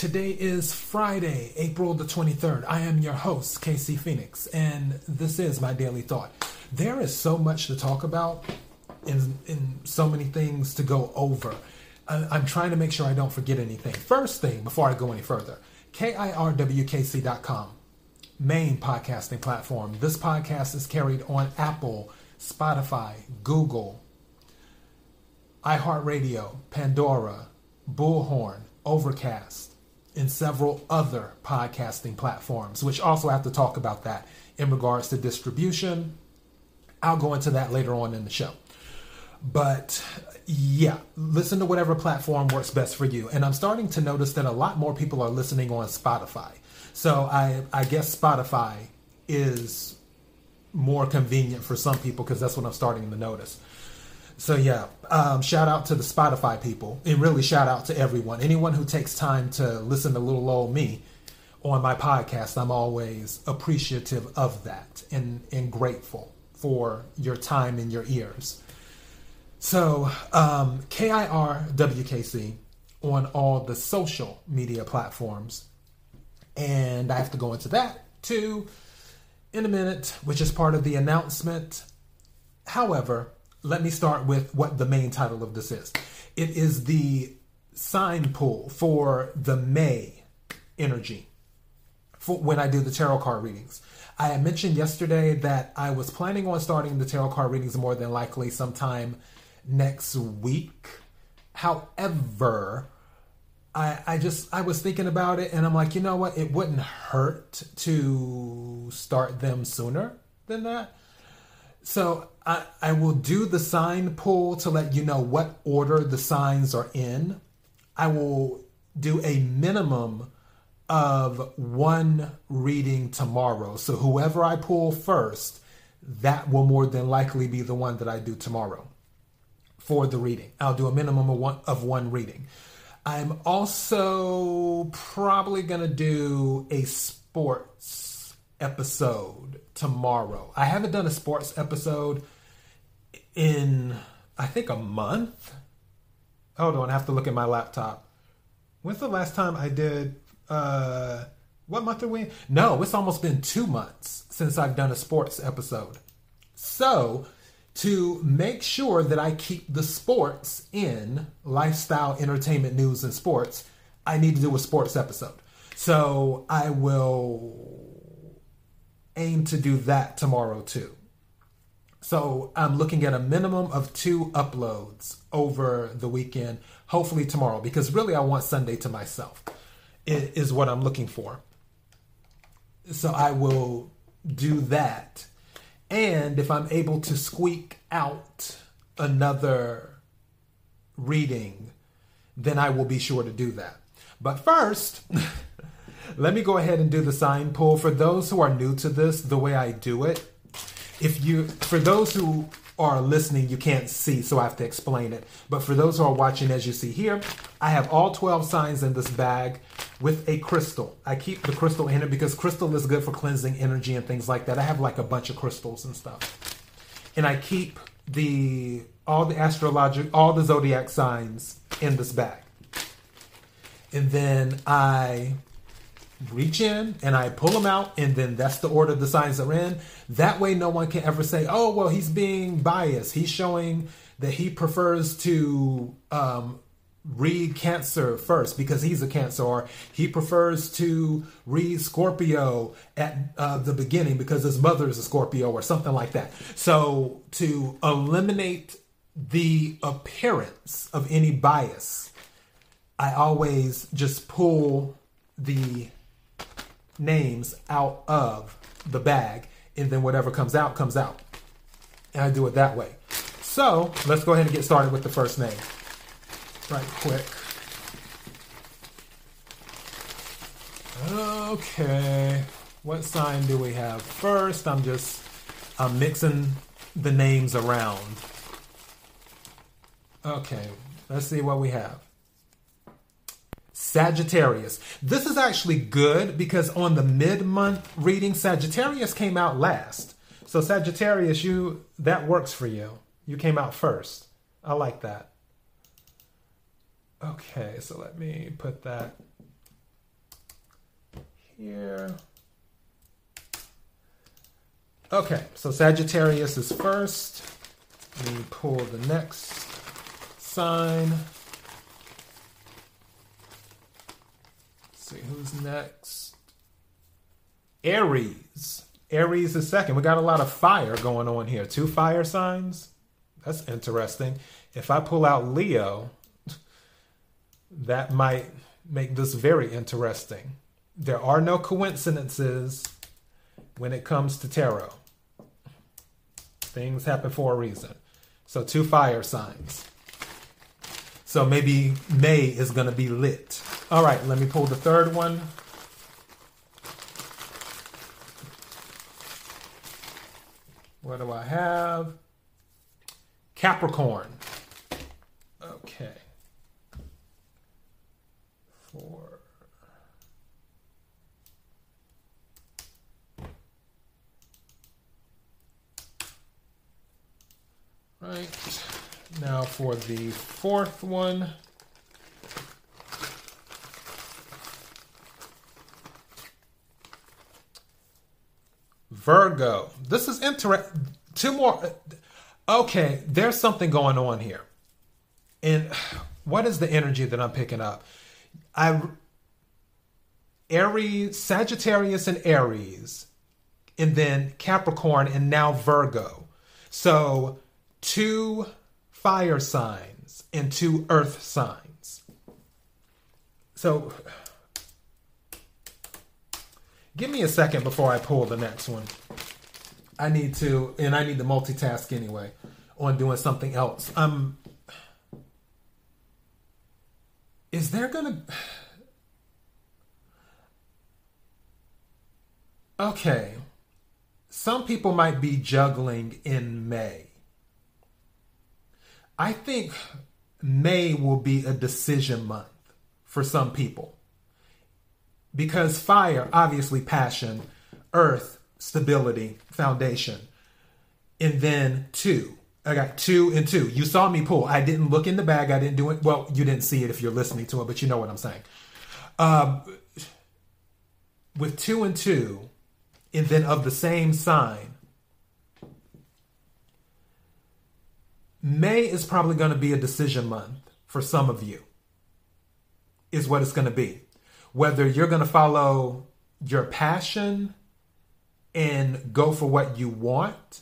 Today is Friday, April the 23rd. I am your host, Casey Phoenix, and this is my Daily Thought. There is so much to talk about and so many things to go over. I'm trying to make sure I don't forget anything. First thing, before I go any further, KIRWKC.com, main podcasting platform. This podcast is carried on Apple, Spotify, Google, iHeartRadio, Pandora, Bullhorn, Overcast, and several other podcasting platforms, which also have to talk about that in regards to distribution. I'll go into that later on in the show. But yeah, listen to whatever platform works best for you. And I'm starting to notice that a lot more people are listening on Spotify. So I guess Spotify is more convenient for some people because that's what I'm starting to notice. So yeah, shout out to the Spotify people, and really shout out to everyone. Anyone who takes time to listen to little old me on my podcast, I'm always appreciative of that and grateful for your time and your ears. So KIRWKC on all the social media platforms. And I have to go into that too in a minute, which is part of the announcement. However, let me start with what the main title of this is. It is the sign pull for the May energy for when I do the tarot card readings. I had mentioned yesterday that I was planning on starting the tarot card readings more than likely sometime next week. However, I was thinking about it and I'm like, you know what? It wouldn't hurt to start them sooner than that. So I will do the sign pull to let you know what order the signs are in. I will do a minimum of one reading tomorrow. So whoever I pull first, that will more than likely be the one that I do tomorrow for the reading. I'll do a minimum of one reading. I'm also probably going to do a sports episode tomorrow. I haven't done a sports episode in, I think, a month. Hold on, I have to look at my laptop. When's the last time I did, what month are we in? No, it's almost been 2 months since I've done a sports episode. So, to make sure that I keep the sports in lifestyle, entertainment, news, and sports, I need to do a sports episode. So, I will aim to do that tomorrow too. So I'm looking at a minimum of 2 uploads over the weekend, hopefully tomorrow, because really I want Sunday to myself, is what I'm looking for. So I will do that. And if I'm able to squeak out another reading, then I will be sure to do that. But first, let me go ahead and do the sign pull. For those who are new to this, the way I do it, for those who are listening, you can't see, so I have to explain it. But for those who are watching, as you see here, I have all 12 signs in this bag with a crystal. I keep the crystal in it because crystal is good for cleansing energy and things like that. I have like a bunch of crystals and stuff. And I keep all the zodiac signs in this bag. And then I reach in and I pull them out, and then that's the order the signs are in. That way no one can ever say, oh, well, he's being biased. He's showing that he prefers to read Cancer first because he's a Cancer, or he prefers to read Scorpio at the beginning because his mother is a Scorpio or something like that. So to eliminate the appearance of any bias, I always just pull the names out of the bag, and then whatever comes out. And I do it that way. So let's go ahead and get started with the first name right quick. Okay, what sign do we have first? I'm mixing the names around. Okay, let's see what we have. Sagittarius. This is actually good because on the mid-month reading, Sagittarius came out last. So Sagittarius, that works for you. You came out first. I like that. Okay, so let me put that here. Okay, so Sagittarius is first. Let me pull the next sign. Let's see who's next. Aries. Aries is second. We got a lot of fire going on here. Two fire signs. That's interesting. If I pull out Leo, that might make this very interesting. There are no coincidences when it comes to tarot. Things happen for a reason. So two fire signs. So maybe May is going to be lit. All right, let me pull the third one. What do I have? Capricorn. Okay. Four. Right. Now for the fourth one. Virgo. This is interesting. Two more. Okay, there's something going on here. And what is the energy that I'm picking up? Aries, Sagittarius and Aries, and then Capricorn and now Virgo. So two fire signs and two earth signs. So give me a second before I pull the next one. I need to, and I need to multitask anyway on doing something else. Is there gonna... Okay. Some people might be juggling in May. I think May will be a decision month for some people. Because fire, obviously passion, earth, stability, foundation. And then two. I got two and two. You saw me pull. I didn't look in the bag. I didn't do it. Well, you didn't see it if you're listening to it, but you know what I'm saying. With two and two, and then of the same sign, May is probably going to be a decision month for some of you, is what it's going to be. Whether you're going to follow your passion and go for what you want,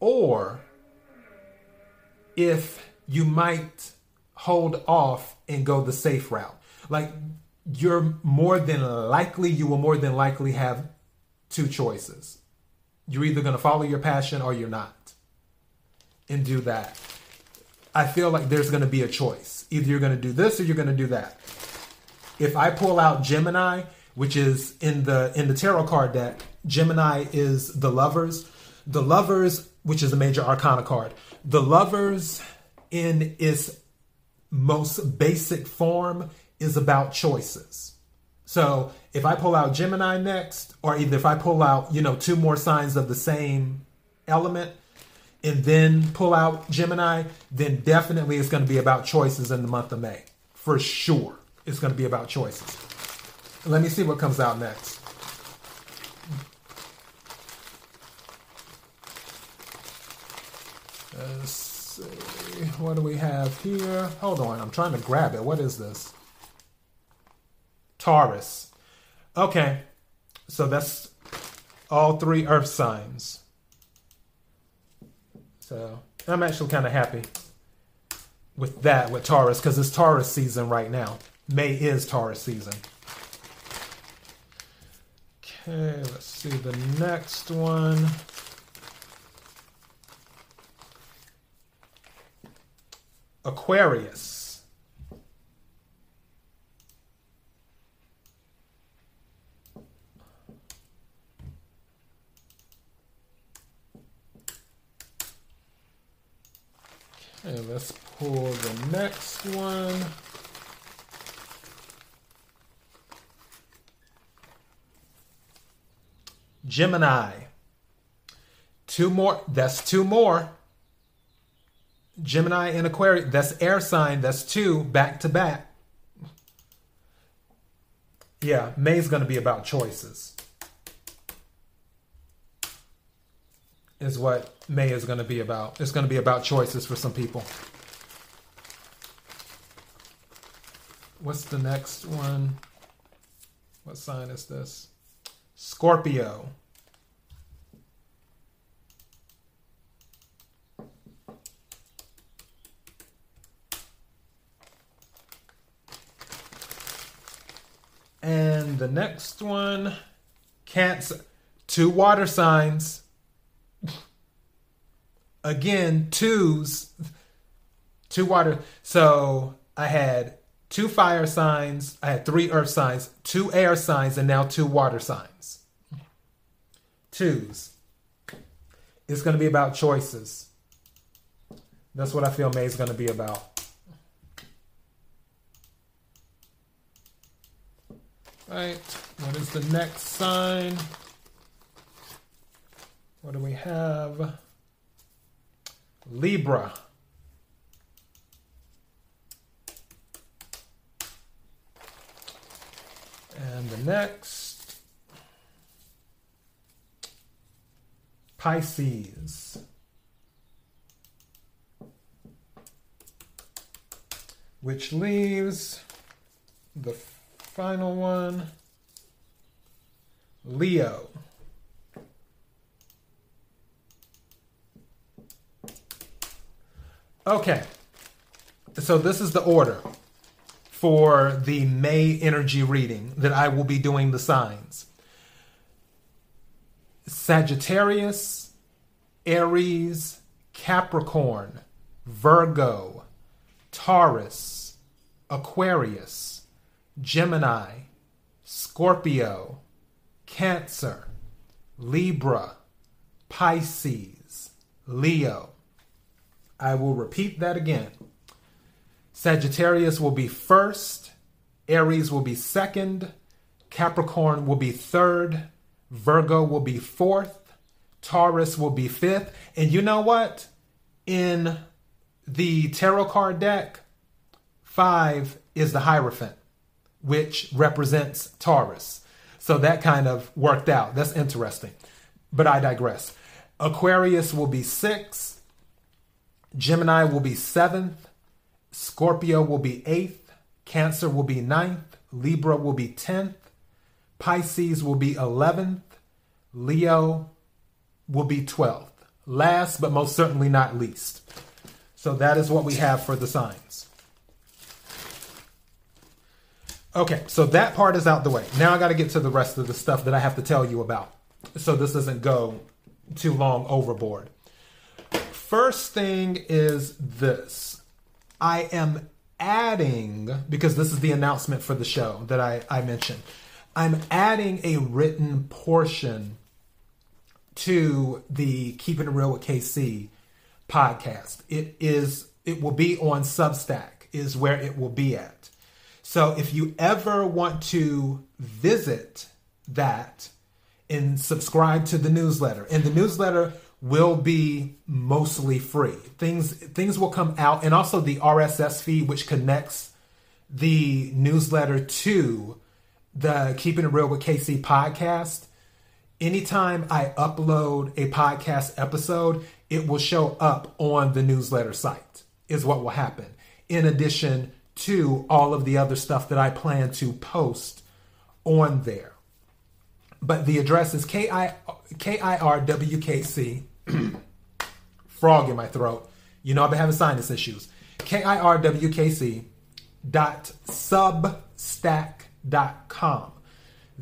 or if you might hold off and go the safe route. Like, you will more than likely have two choices. You're either going to follow your passion or you're not, and do that. I feel like there's going to be a choice. Either you're going to do this or you're going to do that. If I pull out Gemini, which is in the tarot card deck, Gemini is the lovers. The lovers, which is a major arcana card. The lovers in its most basic form is about choices. So if I pull out Gemini next, or either if I pull out, two more signs of the same element and then pull out Gemini, then definitely it's going to be about choices in the month of May. For sure, it's going to be about choices. Let me see what comes out next. Let's see. What do we have here? Hold on. I'm trying to grab it. What is this? Taurus. Okay. So that's all three earth signs. So I'm actually kind of happy with that, with Taurus, because it's Taurus season right now. May is Taurus season. Okay, let's see the next one. Aquarius. Okay, let's pull the next one. Gemini. Two more. That's two more. Gemini and Aquarius. That's air sign. That's two back to back. Yeah, May's going to be about choices. Is what May is going to be about. It's going to be about choices for some people. What's the next one? What sign is this? Scorpio. And the next one, Cancer. Two water signs. Again, twos. Two water. So I had two fire signs. I had three earth signs, two air signs, and now two water signs. Twos. It's going to be about choices. That's what I feel May is going to be about. All right. What is the next sign? What do we have? Libra. And the next, Pisces. Which leaves the final one, Leo. Okay, so this is the order for the May energy reading that I will be doing the signs. Sagittarius, Aries, Capricorn, Virgo, Taurus, Aquarius, Gemini, Scorpio, Cancer, Libra, Pisces, Leo. I will repeat that again. Sagittarius will be first, Aries will be second, Capricorn will be third, Virgo will be fourth, Taurus will be fifth. And you know what? In the tarot card deck, 5 is the Hierophant, which represents Taurus. So that kind of worked out. That's interesting. But I digress. Aquarius will be 6th. Gemini will be 7th, Scorpio will be 8th, Cancer will be 9th, Libra will be 10th, Pisces will be 11th, Leo will be 12th. Last but most certainly not least. So that is what we have for the signs. Okay, so that part is out the way. Now I got to get to the rest of the stuff that I have to tell you about, so this doesn't go too long overboard. First thing is this. I am adding, because this is the announcement for the show that I mentioned, I'm adding a written portion to the Keeping It Real with KC podcast. It will be on Substack, is where it will be at. So if you ever want to visit that and subscribe to the newsletter, and the newsletter will be mostly free. Things will come out, and also the RSS feed, which connects the newsletter to the Keeping It Real with KC podcast. Anytime I upload a podcast episode, it will show up on the newsletter site, is what will happen, in addition to all of the other stuff that I plan to post on there. But the address is KIRWKC. Frog in my throat. You know, I've been having sinus issues. KIRWKC.substack.com.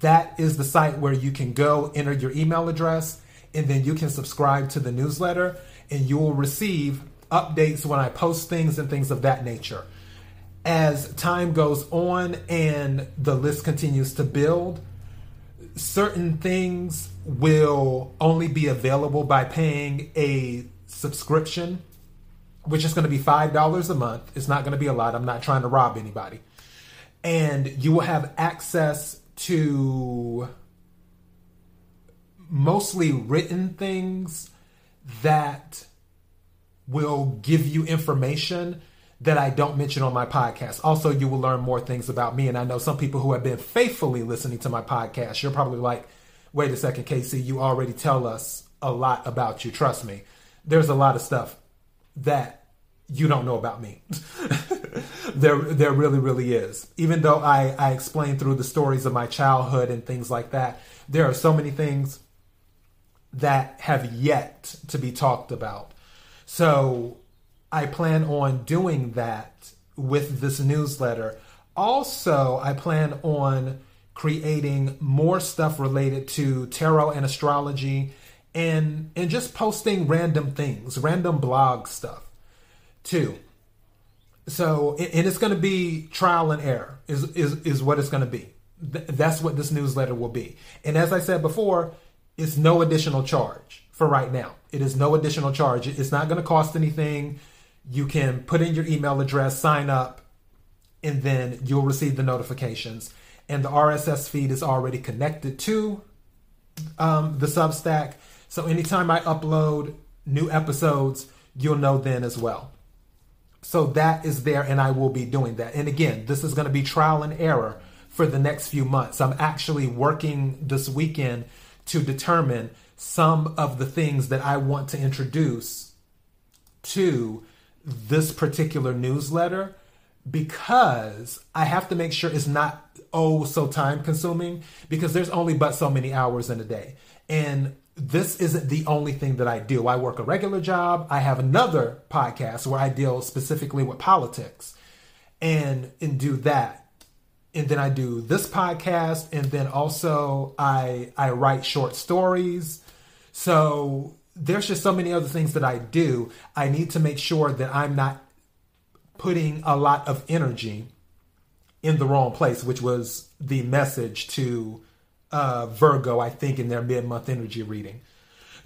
That is the site where you can go, enter your email address, and then you can subscribe to the newsletter, and you will receive updates when I post things and things of that nature. As time goes on and the list continues to build, certain things will only be available by paying a subscription, which is going to be $5 a month. It's not going to be a lot. I'm not trying to rob anybody. And you will have access to mostly written things that will give you information that I don't mention on my podcast. Also, you will learn more things about me. And I know some people who have been faithfully listening to my podcast. You're probably like, wait a second, Casey, you already tell us a lot about you. Trust me. There's a lot of stuff that you don't know about me. There really, really is. Even though I explain through the stories of my childhood and things like that, there are so many things that have yet to be talked about. So I plan on doing that with this newsletter. Also, I plan on creating more stuff related to tarot and astrology and just posting random things, random blog stuff too. So, and it's going to be trial and error is what it's going to be. That's what this newsletter will be. And as I said before, it's no additional charge for right now. It is no additional charge. It's not going to cost anything. You can put in your email address, sign up, and then you'll receive the notifications. And the RSS feed is already connected to the Substack. So anytime I upload new episodes, you'll know then as well. So that is there, and I will be doing that. And again, this is going to be trial and error for the next few months. I'm actually working this weekend to determine some of the things that I want to introduce to this particular newsletter, because I have to make sure it's not so time consuming, because there's only but so many hours in a day. And this isn't the only thing that I do. I work a regular job. I have another podcast where I deal specifically with politics and do that. And then I do this podcast. And then also I write short stories. So there's just so many other things that I do. I need to make sure that I'm not putting a lot of energy in the wrong place, which was the message to Virgo, I think, in their mid-month energy reading.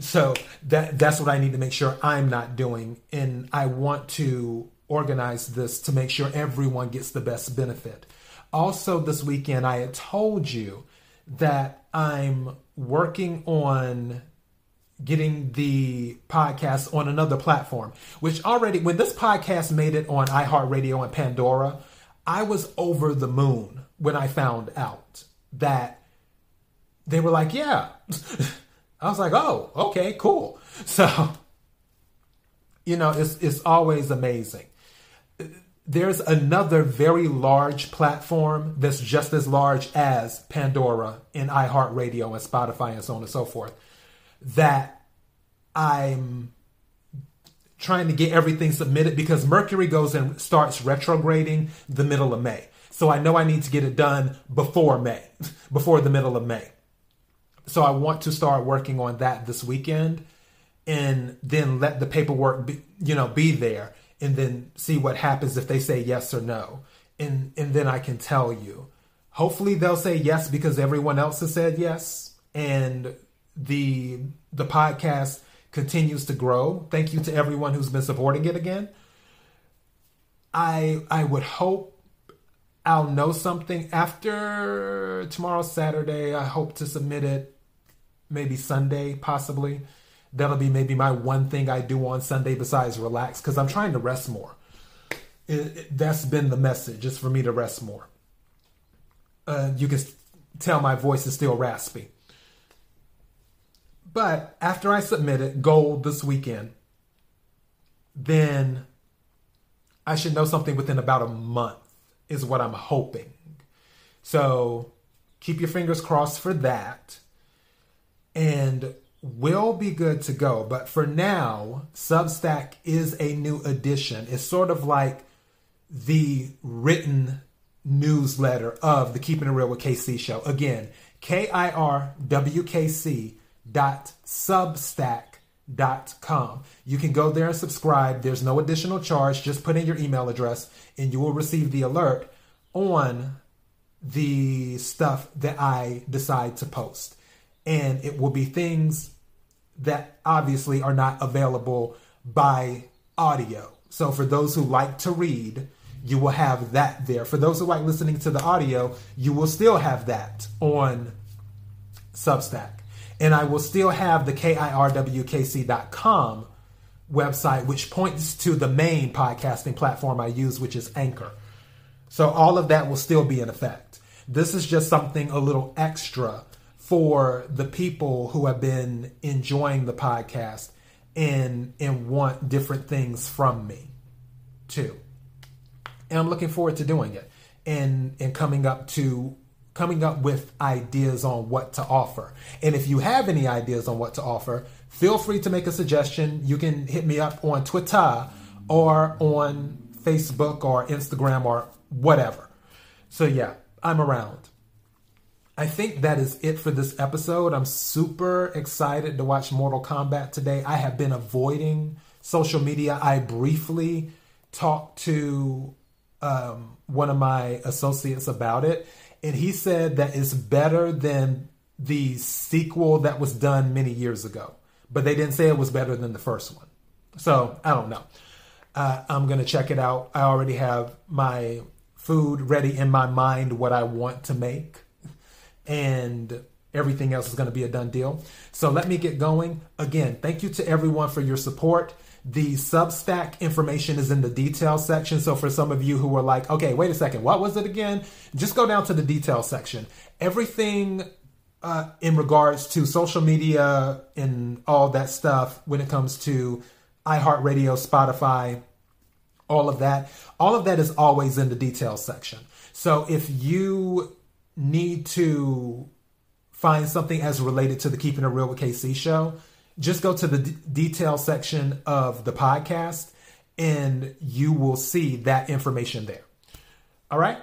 So that's what I need to make sure I'm not doing. And I want to organize this to make sure everyone gets the best benefit. Also, this weekend, I had told you that I'm working on getting the podcast on another platform, which already, when this podcast made it on iHeartRadio and Pandora, I was over the moon when I found out that they were like, yeah. I was like, oh, okay, cool. So, you know, it's always amazing. There's another very large platform that's just as large as Pandora and iHeartRadio and Spotify and so on and so forth, that I'm trying to get everything submitted, because Mercury goes and starts retrograding the middle of May. So I know I need to get it done before May, before the middle of May. So I want to start working on that this weekend, and then let the paperwork be there, and then see what happens if they say yes or no. And then I can tell you. Hopefully they'll say yes, because everyone else has said yes, and the podcast continues to grow. Thank you to everyone who's been supporting it again. I would hope I'll know something after tomorrow's Saturday. I hope to submit it maybe Sunday, possibly. That'll be maybe my one thing I do on Sunday besides relax, because I'm trying to rest more. That's been the message, just for me to rest more. You can tell my voice is still raspy. But after I submit it, gold this weekend, then I should know something within about a month. Is what I'm hoping. So keep your fingers crossed for that. And we'll be good to go. But for now, Substack is a new addition. It's sort of like the written newsletter of the Keeping It Real with KC show. Again, KIRWKC.substack.com. You can go there and subscribe. There's no additional charge. Just put in your email address and you will receive the alert on the stuff that I decide to post. And it will be things that obviously are not available by audio. So for those who like to read, you will have that there. For those who like listening to the audio, you will still have that on Substack. And I will still have the KIRWKC.com website, which points to the main podcasting platform I use, which is Anchor. So all of that will still be in effect. This is just something a little extra for the people who have been enjoying the podcast and want different things from me too. And I'm looking forward to doing it and coming up with ideas on what to offer. And if you have any ideas on what to offer, feel free to make a suggestion. You can hit me up on Twitter or on Facebook or Instagram or whatever. So yeah, I'm around. I think that is it for this episode. I'm super excited to watch Mortal Kombat today. I have been avoiding social media. I briefly talked to one of my associates about it, and he said that it's better than the sequel that was done many years ago. But they didn't say it was better than the first one. So I don't know. I'm going to check it out. I already have my food ready in my mind, what I want to make. And everything else is going to be a done deal. So let me get going. Again, thank you to everyone for your support. The Substack information is in the details section. So for some of you who are like, okay, wait a second, what was it again? Just go down to the details section. Everything in regards to social media and all that stuff when it comes to iHeartRadio, Spotify, all of that is always in the details section. So if you need to find something as related to the Keeping It Real with KC show, just go to the details section of the podcast and you will see that information there. All right.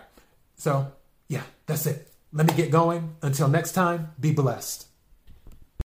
So yeah, that's it. Let me get going. Until next time, be blessed.